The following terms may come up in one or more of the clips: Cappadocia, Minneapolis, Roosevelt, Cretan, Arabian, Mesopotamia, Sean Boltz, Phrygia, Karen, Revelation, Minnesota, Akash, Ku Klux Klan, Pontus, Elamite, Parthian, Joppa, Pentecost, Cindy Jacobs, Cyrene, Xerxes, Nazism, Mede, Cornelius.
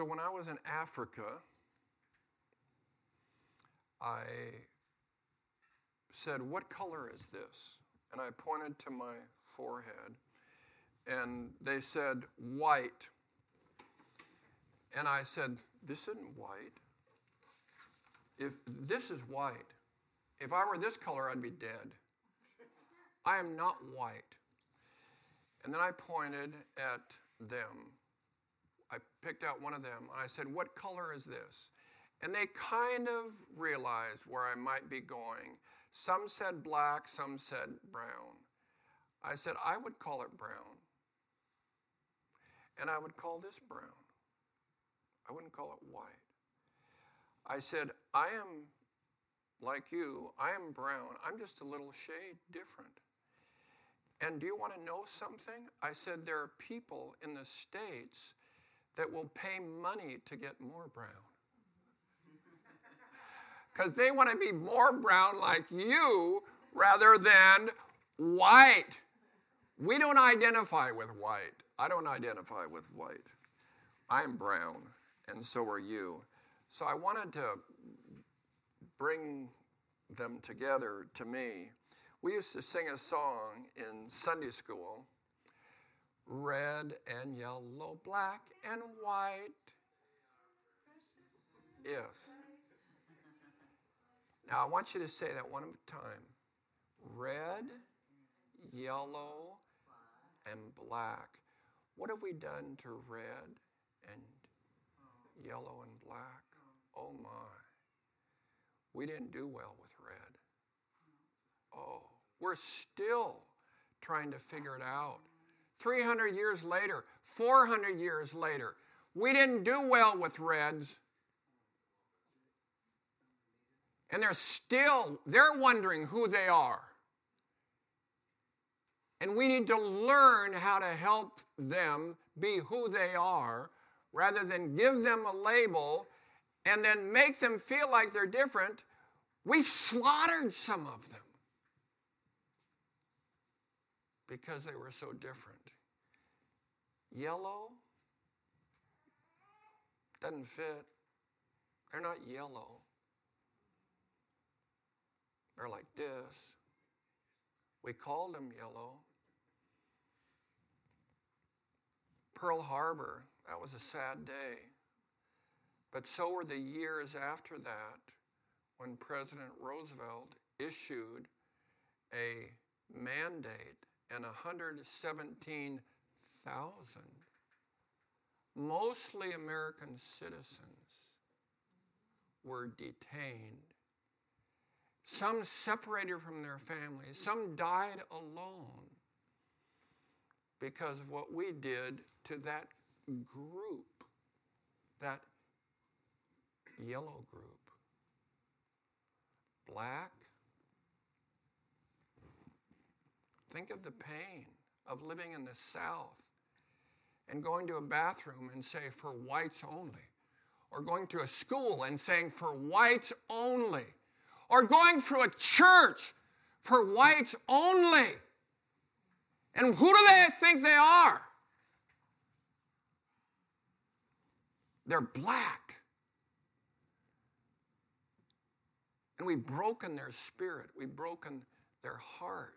So when I was in Africa, I said, "What color is this?" And I pointed to my forehead, and they said, "White." And I said, "This isn't white. If this is white, if I were this color, I'd be dead. I am not white." And then I pointed at them. I picked out one of them, and I said, "What color is this?" And they kind of realized where I might be going. Some said black, some said brown. I said, "I would call it brown. And I would call this brown. I wouldn't call it white." I said, "I am like you. I am brown. I'm just a little shade different. And do you want to know something?" I said, "There are people in the States that will pay money to get more brown. Because they want to be more brown like you rather than white. We don't identify with white. I don't identify with white. I'm brown, and so are you." So I wanted to bring them together to me. We used to sing a song in Sunday school, "Red and yellow, black and white." Yes. Now, I want you to say that one time. Red, yellow, and black. What have we done to red and yellow and black? Oh, my. We didn't do well with red. Oh, we're still trying to figure it out. 300 years later, 400 years later, we didn't do well with reds. And they're wondering who they are. And we need to learn how to help them be who they are rather than give them a label and then make them feel like they're different. We slaughtered some of them because they were so different. Yellow doesn't fit. They're not yellow. They're like this. We called them yellow. Pearl Harbor, that was a sad day. But so were the years after that when President Roosevelt issued a mandate, and 117,000, mostly American citizens, were detained. Some separated from their families. Some died alone because of what we did to that group, that yellow group. Black. Think of the pain of living in the South and going to a bathroom and say, "For whites only," or going to a school and saying, "For whites only," or going through a church, "For whites only." And who do they think they are? They're black. And we've broken their spirit. We've broken their heart.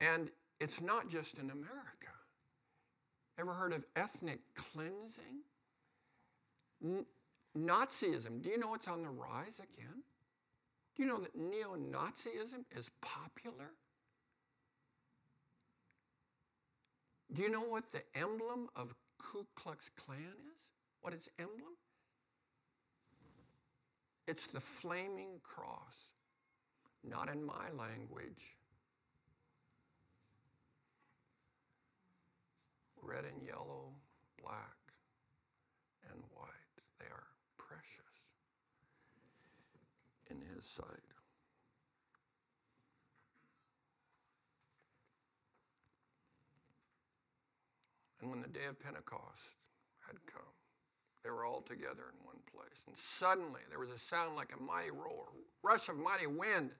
And it's not just in America. Ever heard of ethnic cleansing? Nazism, do you know it's on the rise again? Do you know that neo-Nazism is popular? Do you know what the emblem of Ku Klux Klan is? What its emblem? It's the flaming cross. Not in my language. Red and yellow, black and white. They are precious in his sight. And when the day of Pentecost had come, they were all together in one place. And suddenly there was a sound like a mighty roar, rush of mighty wind,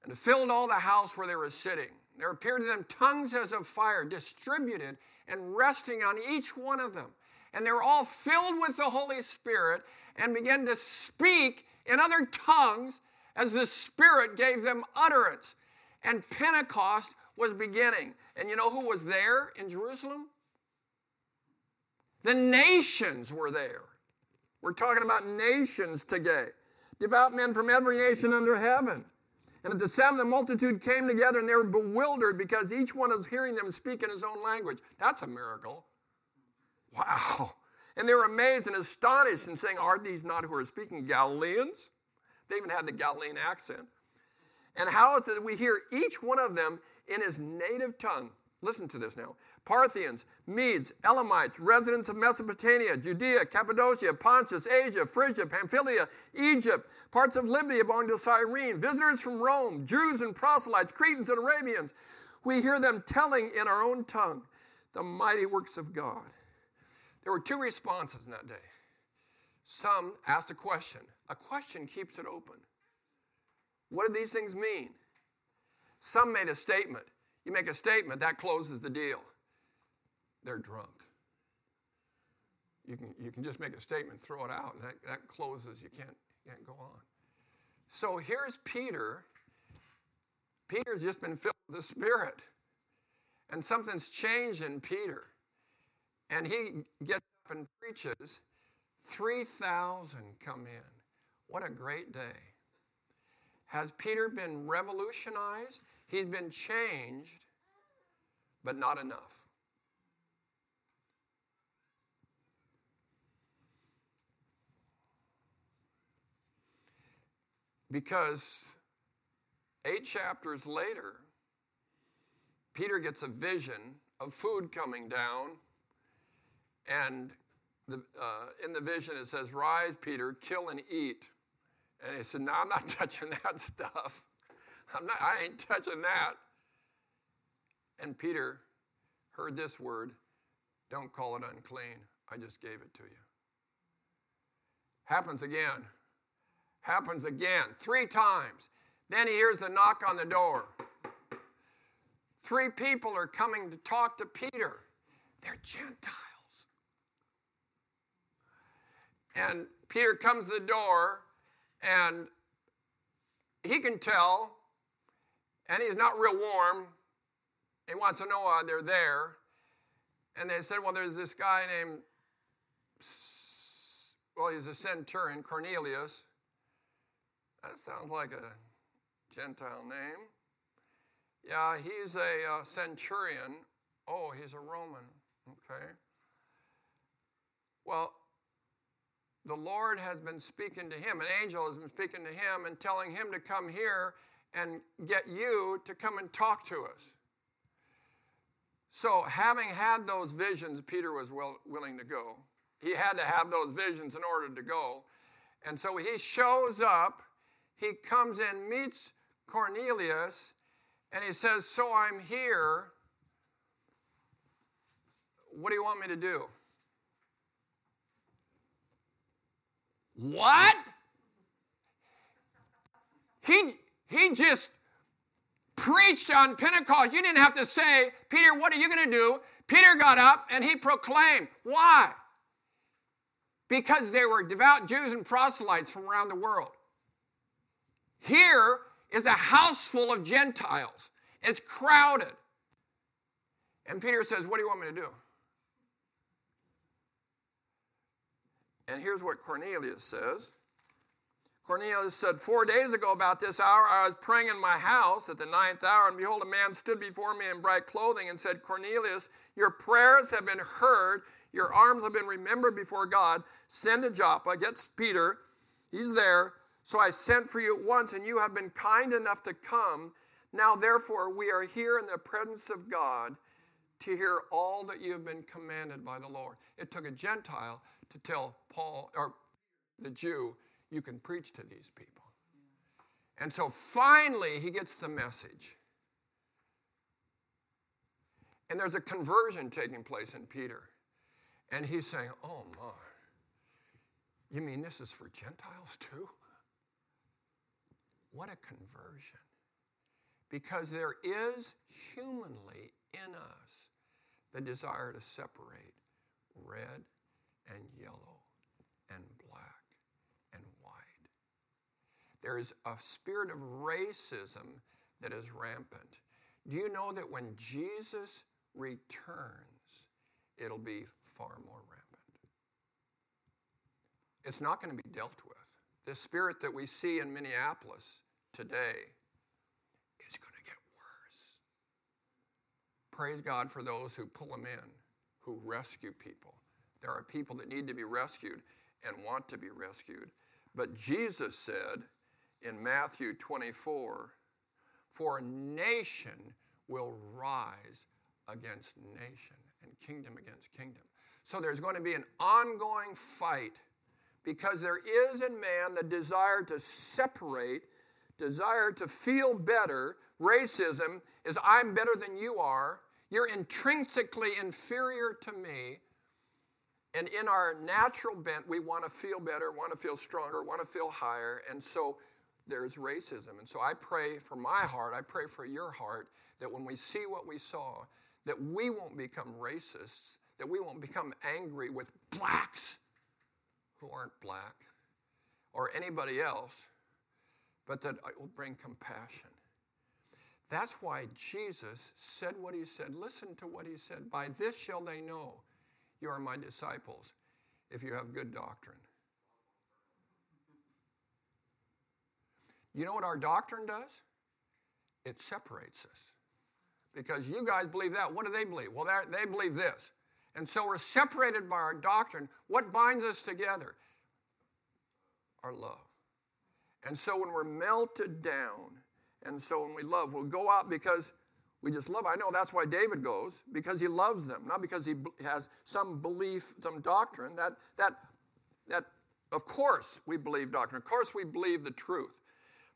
and it filled all the house where they were sitting. There appeared to them tongues as of fire, distributed and resting on each one of them. and they were all filled with the Holy Spirit and began to speak in other tongues as the Spirit gave them utterance. And Pentecost was beginning. And you know who was there in Jerusalem? The nations were there. We're talking about nations today. Devout men from every nation under heaven. And at the sound the multitude came together, and they were bewildered because each one was hearing them speak in his own language. That's a miracle. Wow. And they were amazed and astonished and saying, are these not who are speaking Galileans? They even had the Galilean accent. And how is it that we hear each one of them in his native tongue? Listen to this now. Parthians, Medes, Elamites, residents of Mesopotamia, Judea, Cappadocia, Pontus, Asia, Phrygia, Pamphylia, Egypt, parts of Libya belonging to Cyrene, visitors from Rome, Jews and proselytes, Cretans and Arabians. We hear them telling in our own tongue the mighty works of God. There were two responses in that day. Some asked a question. A question keeps it open. What do these things mean? Some made a statement. You make a statement, that closes the deal. They're drunk. You can just make a statement, throw it out, and that closes. You can't go on. So here's Peter. Peter's just been filled with the Spirit. And something's changed in Peter. And he gets up and preaches. 3,000 come in. What a great day. Has Peter been revolutionized? He's been changed, but not enough. Because 8 chapters later, Peter gets a vision of food coming down, and in the vision it says, rise, Peter, kill and eat. And he said, no, I'm not touching that stuff. I ain't touching that. And Peter heard this word, don't call it unclean. I just gave it to you. Happens again. Happens again. 3 times. Then he hears the knock on the door. 3 people are coming to talk to Peter. They're Gentiles. And Peter comes to the door, and he can tell, and he's not real warm. He wants to know why they're there. And they said, well, there's this guy named, he's a centurion, Cornelius. That sounds like a Gentile name. Yeah, he's a centurion. Oh, he's a Roman. Okay. Well, the Lord has been speaking to him. An angel has been speaking to him and telling him to come here and get you to come and talk to us. So having had those visions, Peter was willing to go. He had to have those visions in order to go. And so he shows up. He comes in, meets Cornelius, and he says, so I'm here. What do you want me to do? What? He just preached on Pentecost. You didn't have to say, Peter, what are you going to do? Peter got up and he proclaimed. Why? Because they were devout Jews and proselytes from around the world. Here is a house full of Gentiles. It's crowded. And Peter says, what do you want me to do? And here's what Cornelius says. Cornelius said, 4 days ago about this hour, I was praying in my house at the 9th hour, and behold, a man stood before me in bright clothing and said, Cornelius, your prayers have been heard. Your alms have been remembered before God. Send to Joppa. Get Peter. He's there. So I sent for you at once, and you have been kind enough to come. Now, therefore, we are here in the presence of God to hear all that you have been commanded by the Lord. It took a Gentile to tell Paul, or the Jew, you can preach to these people. And so finally he gets the message. And there's a conversion taking place in Peter. And he's saying, oh my, you mean this is for Gentiles too? What a conversion. Because there is humanly in us the desire to separate red and yellow and black and white. There is a spirit of racism that is rampant. Do you know that when Jesus returns, it'll be far more rampant? It's not going to be dealt with. The spirit that we see in Minneapolis today is going to get worse. Praise God for those who pull them in, who rescue people. There are people that need to be rescued and want to be rescued. But Jesus said in Matthew 24, "For nation will rise against nation and kingdom against kingdom." So there's going to be an ongoing fight, because there is in man the desire to separate, desire to feel better. Racism is, I'm better than you are. You're intrinsically inferior to me. And in our natural bent, we want to feel better, want to feel stronger, want to feel higher. And so there's racism. And so I pray for my heart, I pray for your heart, that when we see what we saw, that we won't become racists, that we won't become angry with blacks who aren't black, or anybody else, but that it will bring compassion. That's why Jesus said what he said. Listen to what he said. "By this shall they know you are my disciples, if you have good doctrine." You know what our doctrine does? It separates us. Because you guys believe that. What do they believe? Well, they believe this. And so we're separated by our doctrine. What binds us together? Our love. And so when we're melted down, and so when we love, we'll go out because we just love. I know that's why David goes, because he loves them, not because he has some belief, some doctrine. That of course we believe doctrine. Of course we believe the truth.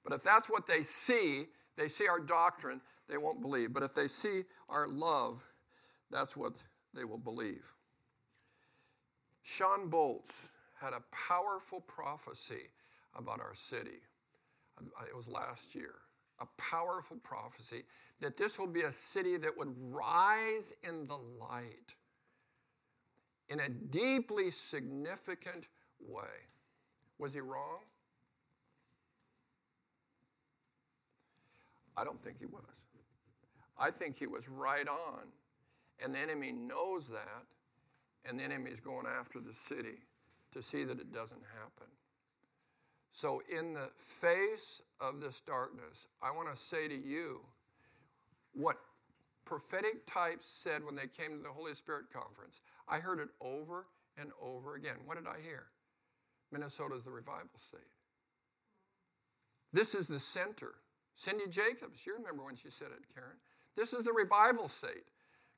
But if that's what they see our doctrine, they won't believe. But if they see our love, that's what they will believe. Sean Boltz had a powerful prophecy about our city. It was last year. A powerful prophecy that this will be a city that would rise in the light in a deeply significant way. Was he wrong? I don't think he was. I think he was right on. And the enemy knows that, and the enemy is going after the city to see that it doesn't happen. So in the face of this darkness, I want to say to you what prophetic types said when they came to the Holy Spirit conference. I heard it over and over again. What did I hear? Minnesota is the revival state. This is the center. Cindy Jacobs, you remember when she said it, Karen. This is the revival state.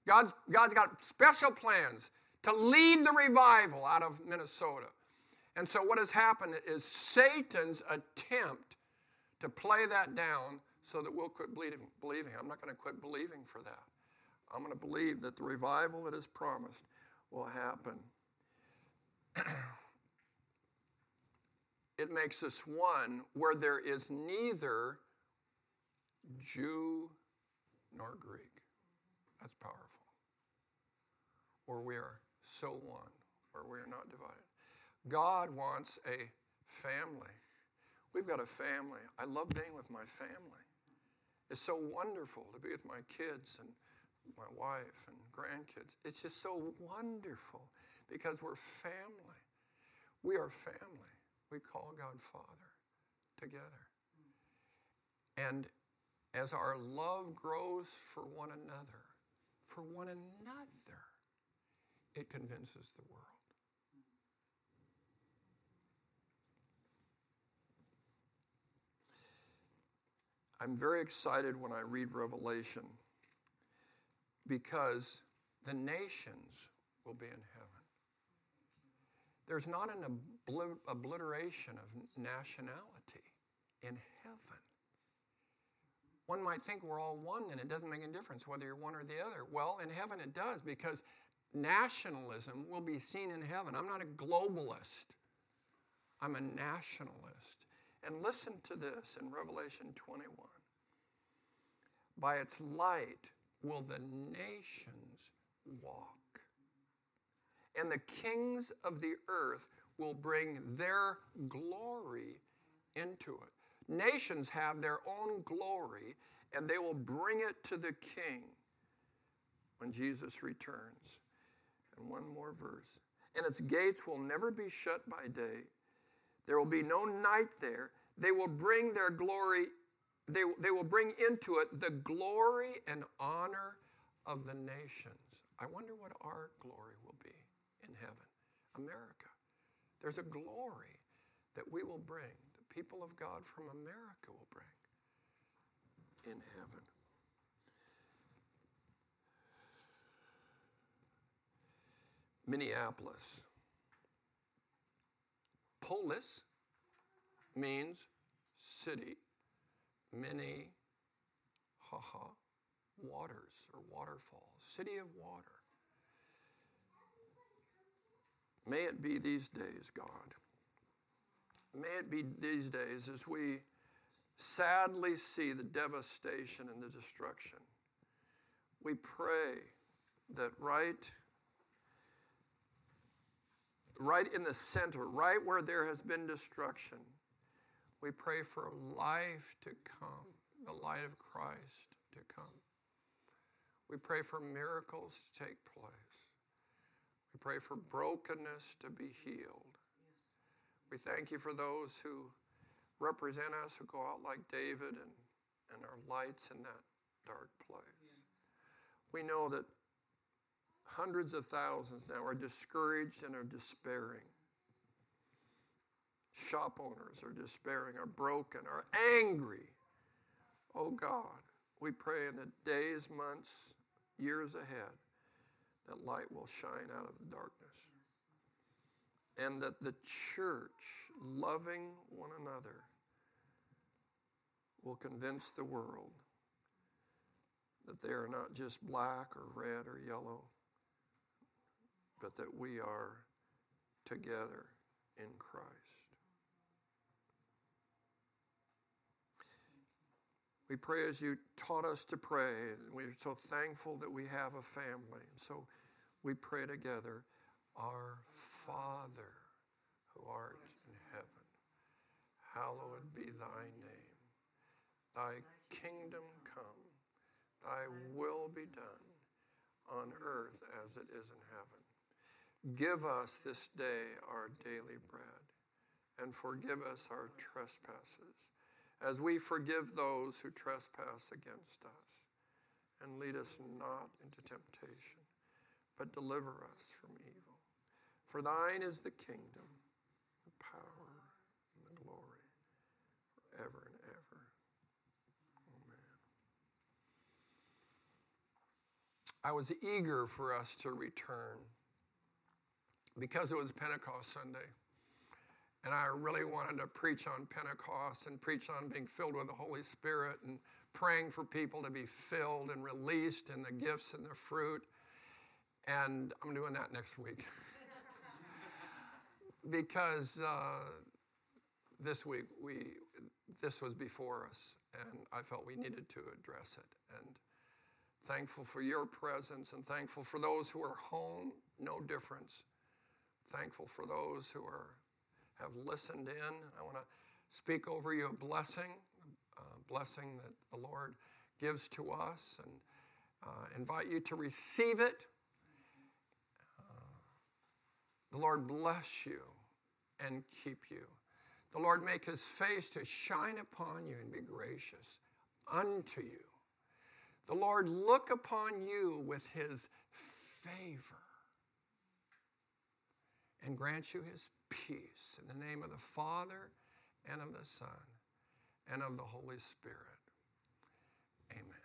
God's got special plans to lead the revival out of Minnesota. And so what has happened is Satan's attempt to play that down so that we'll quit believing. I'm not going to quit believing for that. I'm going to believe that the revival that is promised will happen. It makes us one where there is neither Jew nor Greek. That's powerful. Or we are so one, or we are not divided. God wants a family. We've got a family. I love being with my family. It's so wonderful to be with my kids and my wife and grandkids. It's just so wonderful because we're family. We are family. We call God Father together. And as our love grows for one another, it convinces the world. I'm very excited when I read Revelation because the nations will be in heaven. There's not an obliteration of nationality in heaven. One might think we're all one, and it doesn't make any difference whether you're one or the other. Well, in heaven it does, because nationalism will be seen in heaven. I'm not a globalist. I'm a nationalist. And listen to this in Revelation 21. By its light will the nations walk, and the kings of the earth will bring their glory into it. Nations have their own glory, and they will bring it to the king when Jesus returns. And one more verse. And its gates will never be shut by day. There will be no night there. They will bring their glory, they will bring into it the glory and honor of the nations. I wonder what our glory will be in heaven. America. There's a glory that we will bring. The people of God from America will bring in heaven. Minneapolis. Polis means city. Many, waters or waterfalls. City of water. May it be these days, God. May it be these days as we sadly see the devastation and the destruction. We pray that right in the center, right where there has been destruction, we pray for life to come, the light of Christ to come. We pray for miracles to take place. We pray for brokenness to be healed. Yes. We thank you for those who represent us, who go out like David and are lights in that dark place. Yes. We know that hundreds of thousands now are discouraged and are despairing. Shop owners are despairing, are broken, are angry. Oh God, we pray in the days, months, years ahead that light will shine out of the darkness. And that the church, loving one another, will convince the world that they are not just black or red or yellow, but that we are together in Christ. We pray as you taught us to pray. We're so thankful that we have a family. And so we pray together, our Father who art in heaven, hallowed be thy name. Thy kingdom come, thy will be done on earth as it is in heaven. Give us this day our daily bread, and forgive us our trespasses, as we forgive those who trespass against us. And lead us not into temptation, but deliver us from evil. For thine is the kingdom, the power, and the glory, forever and ever. Amen. I was eager for us to return, because it was Pentecost Sunday, and I really wanted to preach on Pentecost and preach on being filled with the Holy Spirit and praying for people to be filled and released in the gifts and the fruit, and I'm doing that next week because this week this was before us, and I felt we needed to address it, and thankful for your presence and thankful for those who are home, no difference. Thankful for those who have listened in. I want to speak over you a blessing that the Lord gives to us, and invite you to receive it. The Lord bless you and keep you. The Lord make his face to shine upon you and be gracious unto you. The Lord look upon you with his favor, and grant you his peace. In the name of the Father, and of the Son, and of the Holy Spirit. Amen.